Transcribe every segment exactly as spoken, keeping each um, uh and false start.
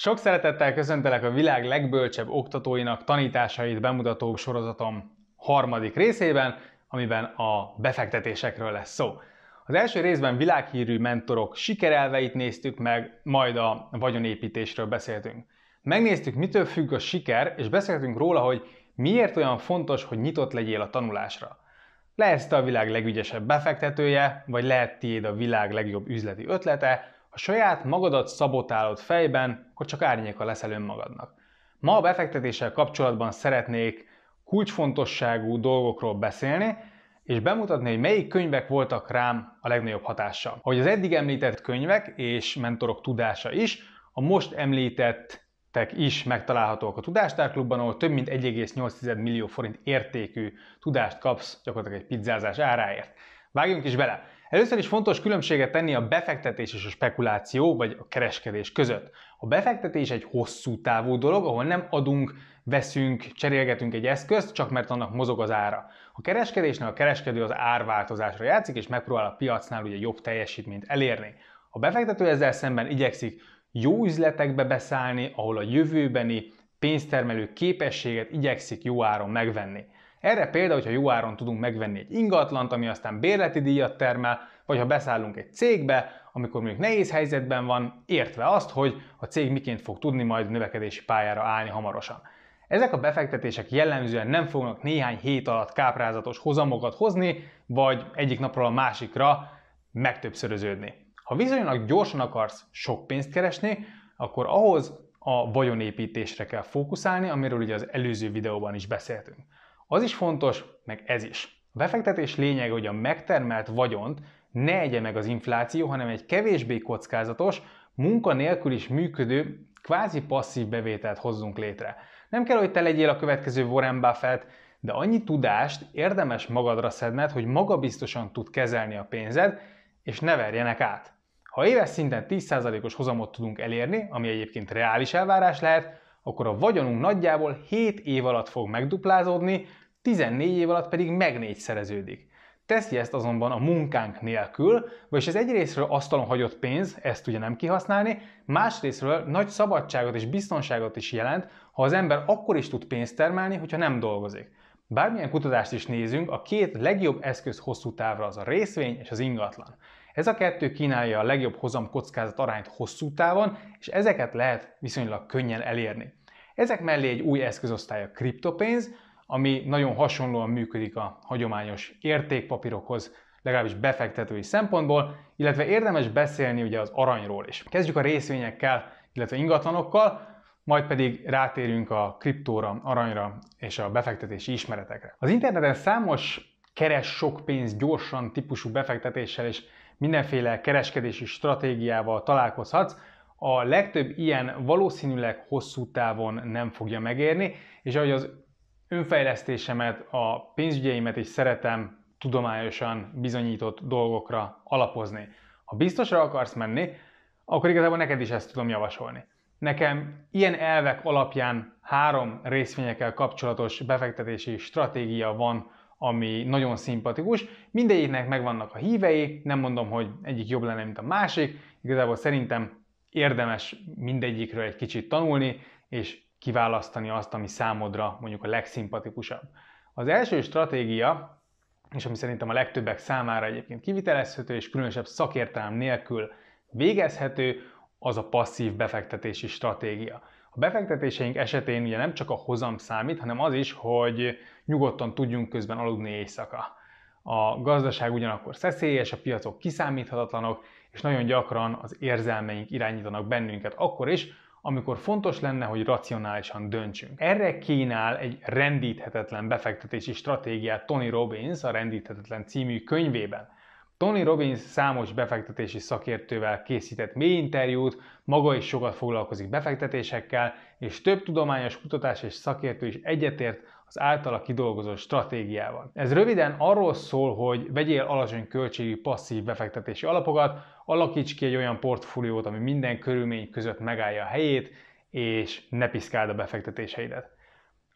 Sok szeretettel köszöntelek a világ legbölcsebb oktatóinak tanításait bemutató sorozatom harmadik részében, amiben a befektetésekről lesz szó. Az első részben világhírű mentorok sikerelveit néztük meg, majd a vagyonépítésről beszéltünk. Megnéztük, mitől függ a siker, és beszéltünk róla, hogy miért olyan fontos, hogy nyitott legyél a tanulásra. Lehetsz te a világ legügyesebb befektetője, vagy lehet tiéd a világ legjobb üzleti ötlete, ha saját magadat szabotálod fejben, akkor csak árnyéka leszel önmagadnak. Ma a befektetéssel kapcsolatban szeretnék kulcsfontosságú dolgokról beszélni, és bemutatni, hogy melyik könyvek voltak rám a legnagyobb hatással. Ahogy az eddig említett könyvek és mentorok tudása is, a most említettek is megtalálhatók a Tudástár Klubban, ahol több mint egy egész nyolc millió forint értékű tudást kapsz gyakorlatilag egy pizzázás áráért. Vágjunk is bele! Először is fontos különbséget tenni a befektetés és a spekuláció, vagy a kereskedés között. A befektetés egy hosszú távú dolog, ahol nem adunk, veszünk, cserélgetünk egy eszközt, csak mert annak mozog az ára. A kereskedésnél a kereskedő az árváltozásra játszik, és megpróbál a piacnál ugye jobb teljesítményt elérni. A befektető ezzel szemben igyekszik jó üzletekbe beszállni, ahol a jövőbeni pénztermelő képességet igyekszik jó áron megvenni. Erre például, hogyha jó áron tudunk megvenni egy ingatlant, ami aztán bérleti díjat termel, vagy ha beszállunk egy cégbe, amikor mondjuk nehéz helyzetben van, értve azt, hogy a cég miként fog tudni majd növekedési pályára állni hamarosan. Ezek a befektetések jellemzően nem fognak néhány hét alatt káprázatos hozamokat hozni, vagy egyik napról a másikra megtöbbszöröződni. Ha viszonylag gyorsan akarsz sok pénzt keresni, akkor ahhoz a vagyonépítésre kell fókuszálni, amiről ugye az előző videóban is beszéltünk. Az is fontos, meg ez is. A befektetés lényege, hogy a megtermelt vagyont ne egye meg az infláció, hanem egy kevésbé kockázatos, munka nélkül is működő, kvázi passzív bevételt hozzunk létre. Nem kell, hogy te legyél a következő Warren Buffett, de annyi tudást érdemes magadra szedned, hogy magabiztosan tud kezelni a pénzed, és ne verjenek át. Ha éves szinten tíz százalékos hozamot tudunk elérni, ami egyébként reális elvárás lehet, akkor a vagyonunk nagyjából hét év alatt fog megduplázódni, tizennégy év alatt pedig meg négyszereződik. Teszi ezt azonban a munkánk nélkül, vagyis ez egyrésztről asztalon hagyott pénz, ezt ugye nem kihasználni, másrésztről nagy szabadságot és biztonságot is jelent, ha az ember akkor is tud pénzt termelni, hogyha nem dolgozik. Bármilyen kutatást is nézünk, a két legjobb eszköz hosszú távra az a részvény és az ingatlan. Ez a kettő kínálja a legjobb hozam-kockázat arányt hosszú távon, és ezeket lehet viszonylag könnyen elérni. Ezek mellé egy új eszközosztály a kriptopénz, ami nagyon hasonlóan működik a hagyományos értékpapírokhoz, legalábbis befektetői szempontból, illetve érdemes beszélni ugye az aranyról is. Kezdjük a részvényekkel, illetve ingatlanokkal, majd pedig rátérünk a kriptóra, aranyra és a befektetési ismeretekre. Az interneten számos keres sok pénz gyorsan típusú befektetéssel és mindenféle kereskedési stratégiával találkozhatsz, a legtöbb ilyen valószínűleg hosszú távon nem fogja megérni, és ahogy az önfejlesztésemet, a pénzügyeimet is szeretem tudományosan bizonyított dolgokra alapozni. Ha biztosra akarsz menni, akkor igazából neked is ezt tudom javasolni. Nekem ilyen elvek alapján három részvényekkel kapcsolatos befektetési stratégia van, ami nagyon szimpatikus. Mindegyiknek megvannak a hívei, nem mondom, hogy egyik jobb lenne, mint a másik. Igazából szerintem érdemes mindegyikről egy kicsit tanulni, és kiválasztani azt, ami számodra mondjuk a legszimpatikusabb. Az első stratégia, és ami szerintem a legtöbbek számára egyébként kivitelezhető, és különösebb szakértelem nélkül végezhető, az a passzív befektetési stratégia. A befektetéseink esetén ugye nem csak a hozam számít, hanem az is, hogy nyugodtan tudjunk közben aludni éjszaka. A gazdaság ugyanakkor szeszélyes, a piacok kiszámíthatatlanok, és nagyon gyakran az érzelmeink irányítanak bennünket akkor is, amikor fontos lenne, hogy racionálisan döntsünk. Erre kínál egy rendíthetetlen befektetési stratégiát Tony Robbins a Rendíthetetlen című könyvében. Tony Robbins számos befektetési szakértővel készített mély interjút, maga is sokat foglalkozik befektetésekkel, és több tudományos kutatás és szakértő is egyetért az általa kidolgozott stratégiával. Ez röviden arról szól, hogy vegyél alacsony költségű passzív befektetési alapokat, alakíts ki egy olyan portfóliót, ami minden körülmény között megállja a helyét, és ne piszkáld a befektetéseidet.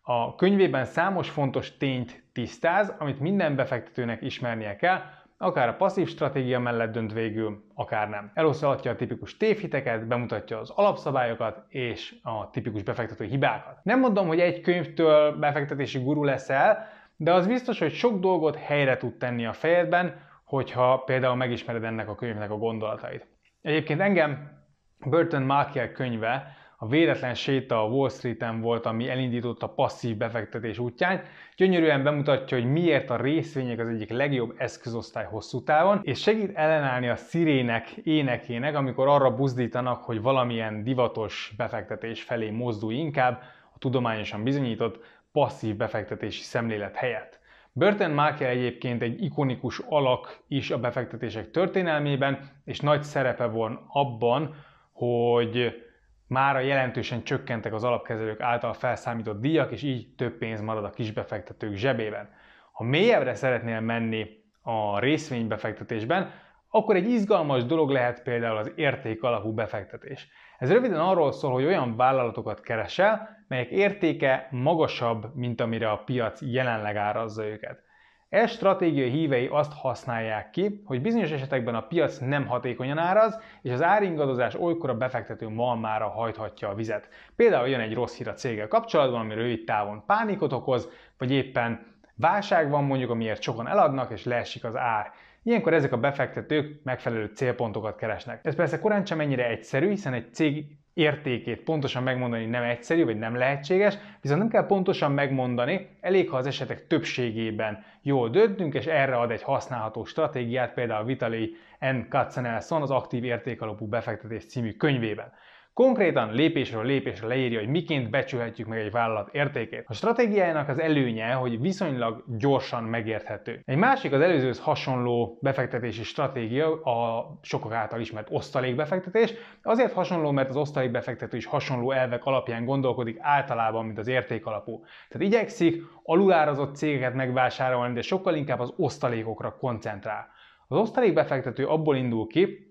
A könyvében számos fontos tényt tisztáz, amit minden befektetőnek ismernie kell, akár a passzív stratégia mellett dönt végül, akár nem. Eloszlatja a tipikus tévhiteket, bemutatja az alapszabályokat és a tipikus befektetői hibákat. Nem mondom, hogy egy könyvtől befektetési guru leszel, de az biztos, hogy sok dolgot helyre tud tenni a fejedben, hogyha például megismered ennek a könyvnek a gondolatait. Egyébként engem Burton Malkiel könyve, A véletlen séta a Wall Street-en volt, ami elindított a passzív befektetés útján. Gyönyörűen bemutatja, hogy miért a részvények az egyik legjobb eszközosztály hosszú távon, és segít ellenállni a szirének énekének, amikor arra buzdítanak, hogy valamilyen divatos befektetés felé mozdulj inkább a tudományosan bizonyított passzív befektetési szemlélet helyett. Burton Malkiel egyébként egy ikonikus alak is a befektetések történelmében, és nagy szerepe van abban, hogy mára jelentősen csökkentek az alapkezelők által felszámított díjak, és így több pénz marad a kisbefektetők zsebében. Ha mélyebbre szeretnél menni a részvénybefektetésben, akkor egy izgalmas dolog lehet például az értékalapú befektetés. Ez röviden arról szól, hogy olyan vállalatokat keresel, melyek értéke magasabb, mint amire a piac jelenleg árazza őket. E stratégia hívei azt használják ki, hogy bizonyos esetekben a piac nem hatékonyan áraz, és az áringadozás olykor a befektető malmára hajthatja a vizet. Például jön egy rossz hír a céggel kapcsolatban, ami rövid távon pánikot okoz, vagy éppen válság van mondjuk, amiért sokan eladnak, és leesik az ár. Ilyenkor ezek a befektetők megfelelő célpontokat keresnek. Ez persze korán sem ennyire egyszerű, hiszen egy cég értékét pontosan megmondani nem egyszerű, vagy nem lehetséges, viszont nem kell pontosan megmondani, elég, ha az esetek többségében jól döntünk, és erre ad egy használható stratégiát, például Vitaliy N. Katsenelson az Aktív Értékalapú Befektetés című könyvében. Konkrétan lépésről lépésre leírja, hogy miként becsülhetjük meg egy vállalat értékét. A stratégiájának az előnye, hogy viszonylag gyorsan megérthető. Egy másik az előzőhöz hasonló befektetési stratégia a sokak által ismert osztalékbefektetés. Azért hasonló, mert az osztalékbefektető is hasonló elvek alapján gondolkodik általában, mint az értékalapú. Tehát igyekszik alulárazott cégeket megvásárolni, de sokkal inkább az osztalékokra koncentrál. Az osztalékbefektető abból indul ki,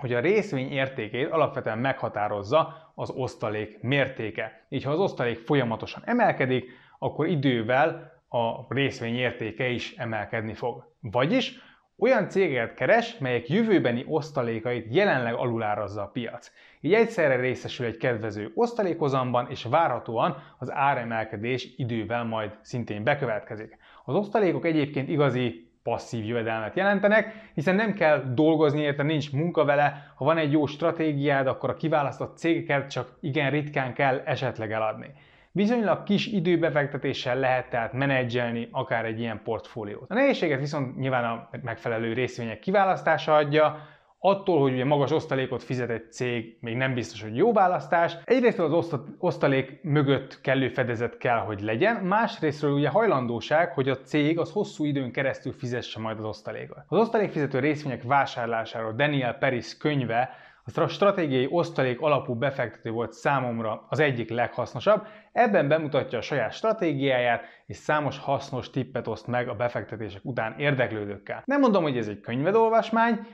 hogy a részvény értékét alapvetően meghatározza az osztalék mértéke. Így ha az osztalék folyamatosan emelkedik, akkor idővel a részvény értéke is emelkedni fog. Vagyis olyan cégeket keres, melyek jövőbeni osztalékait jelenleg alulárazza a piac. Így egyszerre részesül egy kedvező osztalékhozamban, és várhatóan az áremelkedés idővel majd szintén bekövetkezik. Az osztalékok egyébként igazi passzív jövedelmet jelentenek, hiszen nem kell dolgozni érte, nincs munka vele, ha van egy jó stratégiád, akkor a kiválasztott cégeket csak igen ritkán kell esetleg eladni. Viszonylag kis időbefektetéssel lehet tehát menedzselni akár egy ilyen portfóliót. A nehézséget viszont nyilván a megfelelő részvények kiválasztása adja. Attól, hogy ugye magas osztalékot fizet egy cég, még nem biztos, hogy jó választás. Egyrésztről az osztalék mögött kellő fedezet kell, hogy legyen, másrésztről ugye hajlandóság, hogy a cég az hosszú időn keresztül fizesse majd az osztalékot. Az osztalékfizető részvények vásárlásáról Daniel Paris könyve, a stratégiai osztalék alapú befektető volt számomra az egyik leghasznosabb. Ebben bemutatja a saját stratégiáját, és számos hasznos tippet oszt meg a befektetések után érdeklődőkkel. Nem mondom, hogy ez egy könyvedolvasmány,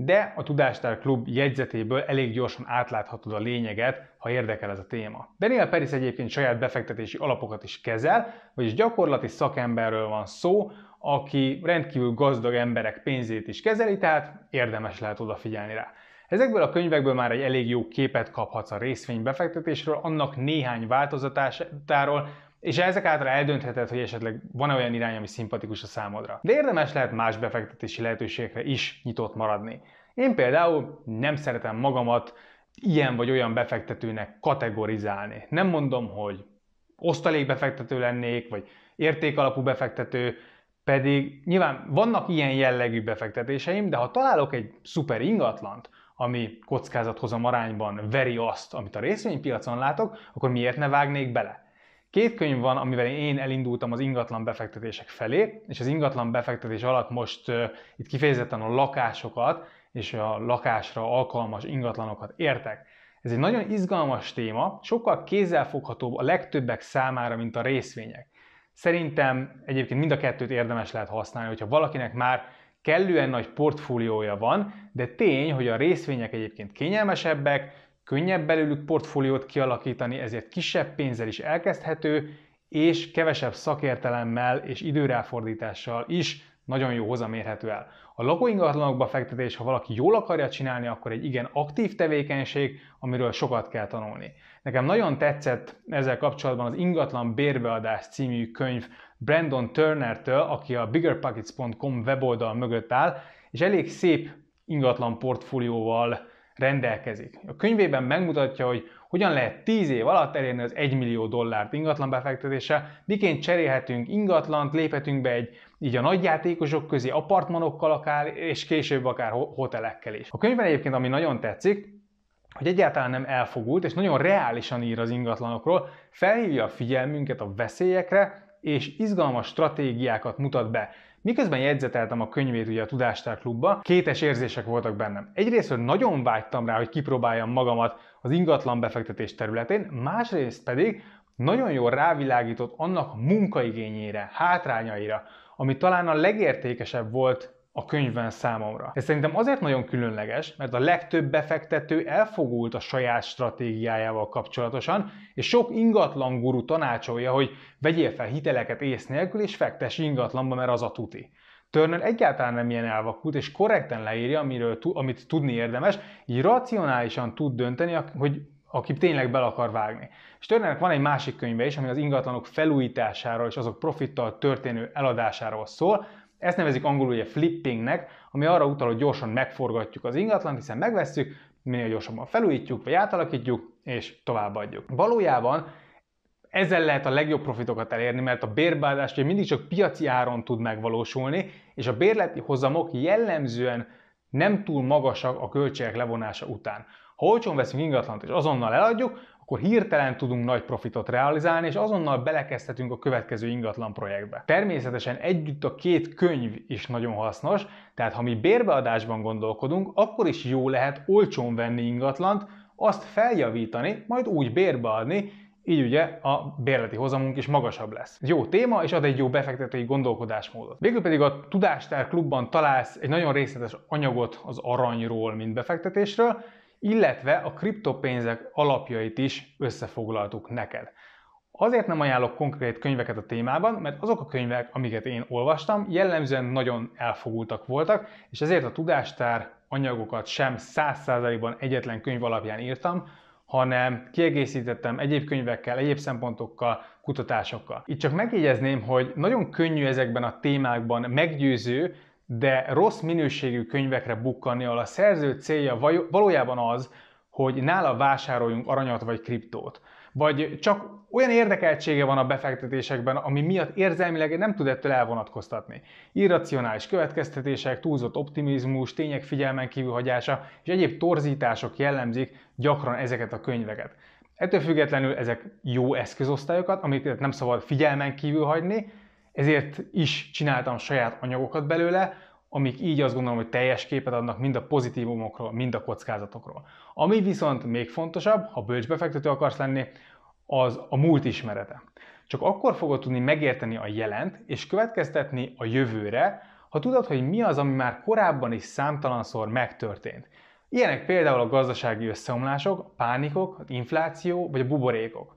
de a Tudástár Klub jegyzetéből elég gyorsan átláthatod a lényeget, ha érdekel ez a téma. Daniel Paris egyébként saját befektetési alapokat is kezel, vagyis gyakorlati szakemberről van szó, aki rendkívül gazdag emberek pénzét is kezeli, tehát érdemes lehet odafigyelni rá. Ezekből a könyvekből már egy elég jó képet kaphatsz a részvénybefektetésről, annak néhány változatáról, és ezek által eldöntheted, hogy esetleg van olyan irány, ami szimpatikus a számodra. De érdemes lehet más befektetési lehetőségekre is nyitott maradni. Én például nem szeretem magamat ilyen vagy olyan befektetőnek kategorizálni. Nem mondom, hogy osztalékbefektető lennék, vagy értékalapú befektető, pedig nyilván vannak ilyen jellegű befektetéseim, de ha találok egy szuper ingatlant, ami kockázathozam arányban veri azt, amit a részvénypiacon látok, akkor miért ne vágnék bele? Két könyv van, amivel én elindultam az ingatlan befektetések felé, és az ingatlan befektetés alatt most uh, itt kifejezetten a lakásokat és a lakásra alkalmas ingatlanokat értek. Ez egy nagyon izgalmas téma, sokkal kézzelfoghatóbb a legtöbbek számára, mint a részvények. Szerintem egyébként mind a kettőt érdemes lehet használni, hogyha valakinek már kellően nagy portfóliója van, de tény, hogy a részvények egyébként kényelmesebbek, könnyebb belőlük portfóliót kialakítani, ezért kisebb pénzzel is elkezdhető, és kevesebb szakértelemmel és időráfordítással is nagyon jó hozam érhető el. A lakóingatlanokba fektetés, ha valaki jól akarja csinálni, akkor egy igen aktív tevékenység, amiről sokat kell tanulni. Nekem nagyon tetszett ezzel kapcsolatban az Ingatlan bérbeadás című könyv Brandon Turnertől, aki a biggerpockets pont com weboldal mögött áll, és elég szép ingatlan portfólióval rendelkezik. A könyvében megmutatja, hogy hogyan lehet tíz év alatt elérni az egymillió dollárt ingatlan befektetéssel, miként cserélhetünk ingatlant, léphetünk be egy, így a nagyjátékosok közé apartmanokkal akár, és később akár hotelekkel is. A könyvben egyébként, ami nagyon tetszik, hogy egyáltalán nem elfogult, és nagyon reálisan ír az ingatlanokról, felhívja a figyelmünket a veszélyekre, és izgalmas stratégiákat mutat be. Miközben jegyzeteltem a könyvét ugye a Tudástár Klubba, kétes érzések voltak bennem. Egyrészt nagyon vágytam rá, hogy kipróbáljam magamat az ingatlan befektetés területén, másrészt pedig nagyon jól rávilágított annak munkaigényére, hátrányaira, ami talán a legértékesebb volt a könyvben számomra. Ez szerintem azért nagyon különleges, mert a legtöbb befektető elfogult a saját stratégiájával kapcsolatosan, és sok ingatlan guru tanácsolja, hogy vegyél fel hiteleket ész nélkül, és fektess ingatlanba, mert az a tuti. Turner egyáltalán nem ilyen elvakult, és korrekten leírja, amiről, amit tudni érdemes, így racionálisan tud dönteni, hogy aki tényleg bele akar vágni. És Turnernek van egy másik könyve is, ami az ingatlanok felújításáról és azok profittal történő eladásáról szól. Ezt nevezik angolul ugye flippingnek, ami arra utal, hogy gyorsan megforgatjuk az ingatlant, hiszen megvesszük, minél gyorsabban felújítjuk, vagy átalakítjuk, és továbbadjuk. Valójában ezzel lehet a legjobb profitokat elérni, mert a bérbeadás mindig csak piaci áron tud megvalósulni, és a bérleti hozamok jellemzően nem túl magasak a költségek levonása után. Ha olcsón veszünk ingatlant és azonnal eladjuk, akkor hirtelen tudunk nagy profitot realizálni, és azonnal belekezdhetünk a következő ingatlan projektbe. Természetesen együtt a két könyv is nagyon hasznos, tehát ha mi bérbeadásban gondolkodunk, akkor is jó lehet olcsón venni ingatlant, azt feljavítani, majd úgy bérbeadni, így ugye a bérleti hozamunk is magasabb lesz. Jó téma, és ad egy jó befektetői gondolkodásmódot. Végül pedig a Tudástár Klubban találsz egy nagyon részletes anyagot az aranyról, mint befektetésről, illetve a kriptopénzek alapjait is összefoglaltuk neked. Azért nem ajánlok konkrét könyveket a témában, mert azok a könyvek, amiket én olvastam, jellemzően nagyon elfogultak voltak, és ezért a tudástár anyagokat sem száz százalékban egyetlen könyv alapján írtam, hanem kiegészítettem egyéb könyvekkel, egyéb szempontokkal, kutatásokkal. Itt csak megjegyezném, hogy nagyon könnyű ezekben a témákban meggyőző, de rossz minőségű könyvekre bukkanni, ahol a szerző célja valójában az, hogy nála vásároljunk aranyat vagy kriptót. Vagy csak olyan érdekeltsége van a befektetésekben, ami miatt érzelmileg nem tud ettől elvonatkoztatni. Irracionális következtetések, túlzott optimizmus, tények figyelmen kívül hagyása és egyéb torzítások jellemzik gyakran ezeket a könyveket. Ettől függetlenül ezek jó eszközosztályokat, amiket nem szabad figyelmen kívül hagyni, ezért is csináltam saját anyagokat belőle, amik így azt gondolom, hogy teljes képet adnak mind a pozitívumokról, mind a kockázatokról. Ami viszont még fontosabb, ha bölcs befektető akarsz lenni, az a múlt ismerete. Csak akkor fogod tudni megérteni a jelent és következtetni a jövőre, ha tudod, hogy mi az, ami már korábban is számtalanszor megtörtént. Ilyenek például a gazdasági összeomlások, a pánikok, az infláció vagy a buborékok.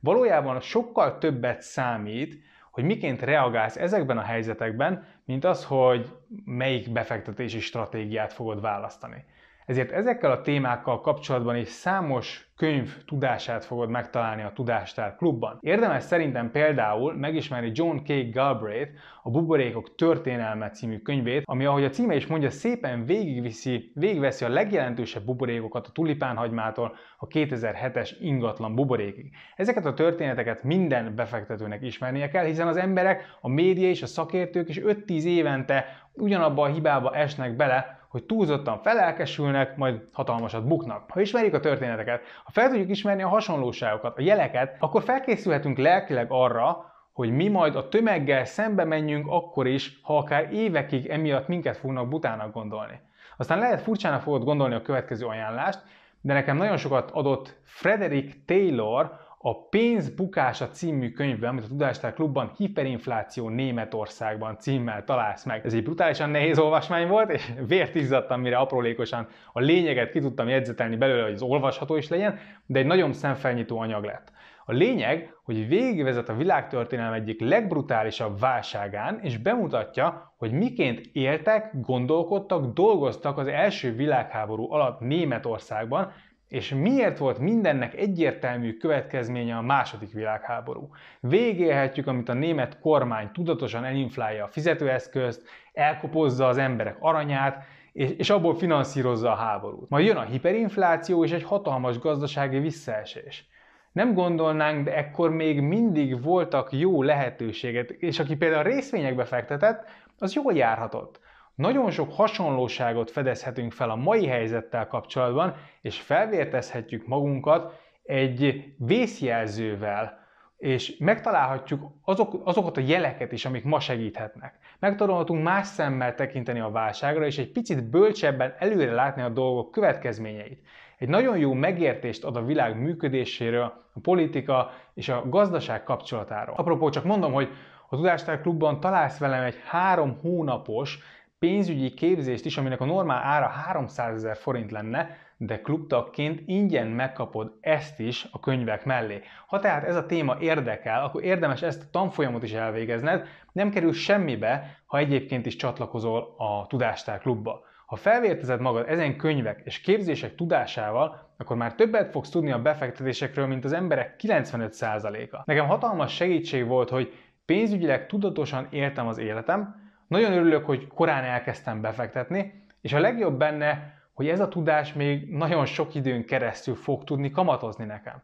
Valójában sokkal többet számít, hogy miként reagálsz ezekben a helyzetekben, mint az, hogy melyik befektetési stratégiát fogod választani. Ezért ezekkel a témákkal kapcsolatban is számos könyv tudását fogod megtalálni a Tudástár Klubban. Érdemes szerintem például megismerni John K. Galbraith, a Buborékok Történelme című könyvét, ami, ahogy a címe is mondja, szépen végigviszi, végigveszi a legjelentősebb buborékokat a tulipánhagymától a kétezer-hetes ingatlan buborékig. Ezeket a történeteket minden befektetőnek ismernie kell, hiszen az emberek, a média és a szakértők is öt-tíz évente ugyanabba a hibába esnek bele, hogy túlzottan felelkesülnek, majd hatalmasat buknak. Ha ismerjük a történeteket, ha fel tudjuk ismerni a hasonlóságokat, a jeleket, akkor felkészülhetünk lelkileg arra, hogy mi majd a tömeggel szembe menjünk akkor is, ha akár évekig emiatt minket fognak butának gondolni. Aztán lehet furcsának fogod gondolni a következő ajánlást, de nekem nagyon sokat adott Frederick Taylor, A pénz bukása című könyvben, amit a Tudástár Klubban Hiperinfláció Németországban címmel találsz meg. Ez egy brutálisan nehéz olvasmány volt, és vért izzadtam, mire aprólékosan a lényeget ki tudtam jegyzetelni belőle, hogy az olvasható is legyen, de egy nagyon szemfelnyitó anyag lett. A lényeg, hogy végigvezet a világtörténelem egyik legbrutálisabb válságán, és bemutatja, hogy miként éltek, gondolkodtak, dolgoztak az első világháború alatt Németországban, és miért volt mindennek egyértelmű következménye a második világháború. Végigélhetjük, amit a német kormány tudatosan elinflálja a fizetőeszközt, elkopozza az emberek aranyát, és abból finanszírozza a háborút. Majd jön a hiperinfláció és egy hatalmas gazdasági visszaesés. Nem gondolnánk, de ekkor még mindig voltak jó lehetőségek, és aki például részvényekbe fektetett, az jól járhatott. Nagyon sok hasonlóságot fedezhetünk fel a mai helyzettel kapcsolatban, és felvértezhetjük magunkat egy vészjelzővel, és megtalálhatjuk azok, azokat a jeleket is, amik ma segíthetnek. Megtanulhatunk más szemmel tekinteni a válságra, és egy picit bölcsebben előre látni a dolgok következményeit. Egy nagyon jó megértést ad a világ működéséről, a politika és a gazdaság kapcsolatáról. Apropó, csak mondom, hogy a Tudástár Klubban találsz velem egy három hónapos pénzügyi képzést is, aminek a normál ára háromszázezer forint lenne, de klubtagként ingyen megkapod ezt is a könyvek mellé. Ha tehát ez a téma érdekel, akkor érdemes ezt a tanfolyamot is elvégezned, nem kerül semmibe, ha egyébként is csatlakozol a Tudástár Klubba. Ha felvértezed magad ezen könyvek és képzések tudásával, akkor már többet fogsz tudni a befektetésekről, mint az emberek kilencvenöt százaléka. Nekem hatalmas segítség volt, hogy pénzügyileg tudatosan éltem az életem, nagyon örülök, hogy korán elkezdtem befektetni, és a legjobb benne, hogy ez a tudás még nagyon sok időn keresztül fog tudni kamatozni nekem.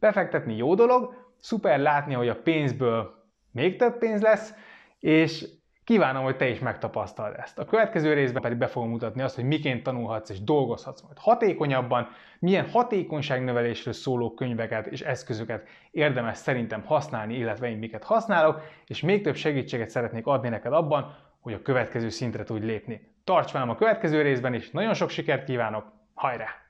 Befektetni jó dolog, szuper látni, hogy a pénzből még több pénz lesz, és kívánom, hogy te is megtapasztald ezt. A következő részben pedig be fogom mutatni azt, hogy miként tanulhatsz és dolgozhatsz majd hatékonyabban, milyen hatékonyságnövelésről szóló könyveket és eszközöket érdemes szerintem használni, illetve én miket használok, és még több segítséget szeretnék adni neked abban, hogy a következő szintre tudj lépni. Tarts velem a következő részben is, nagyon sok sikert kívánok, hajrá!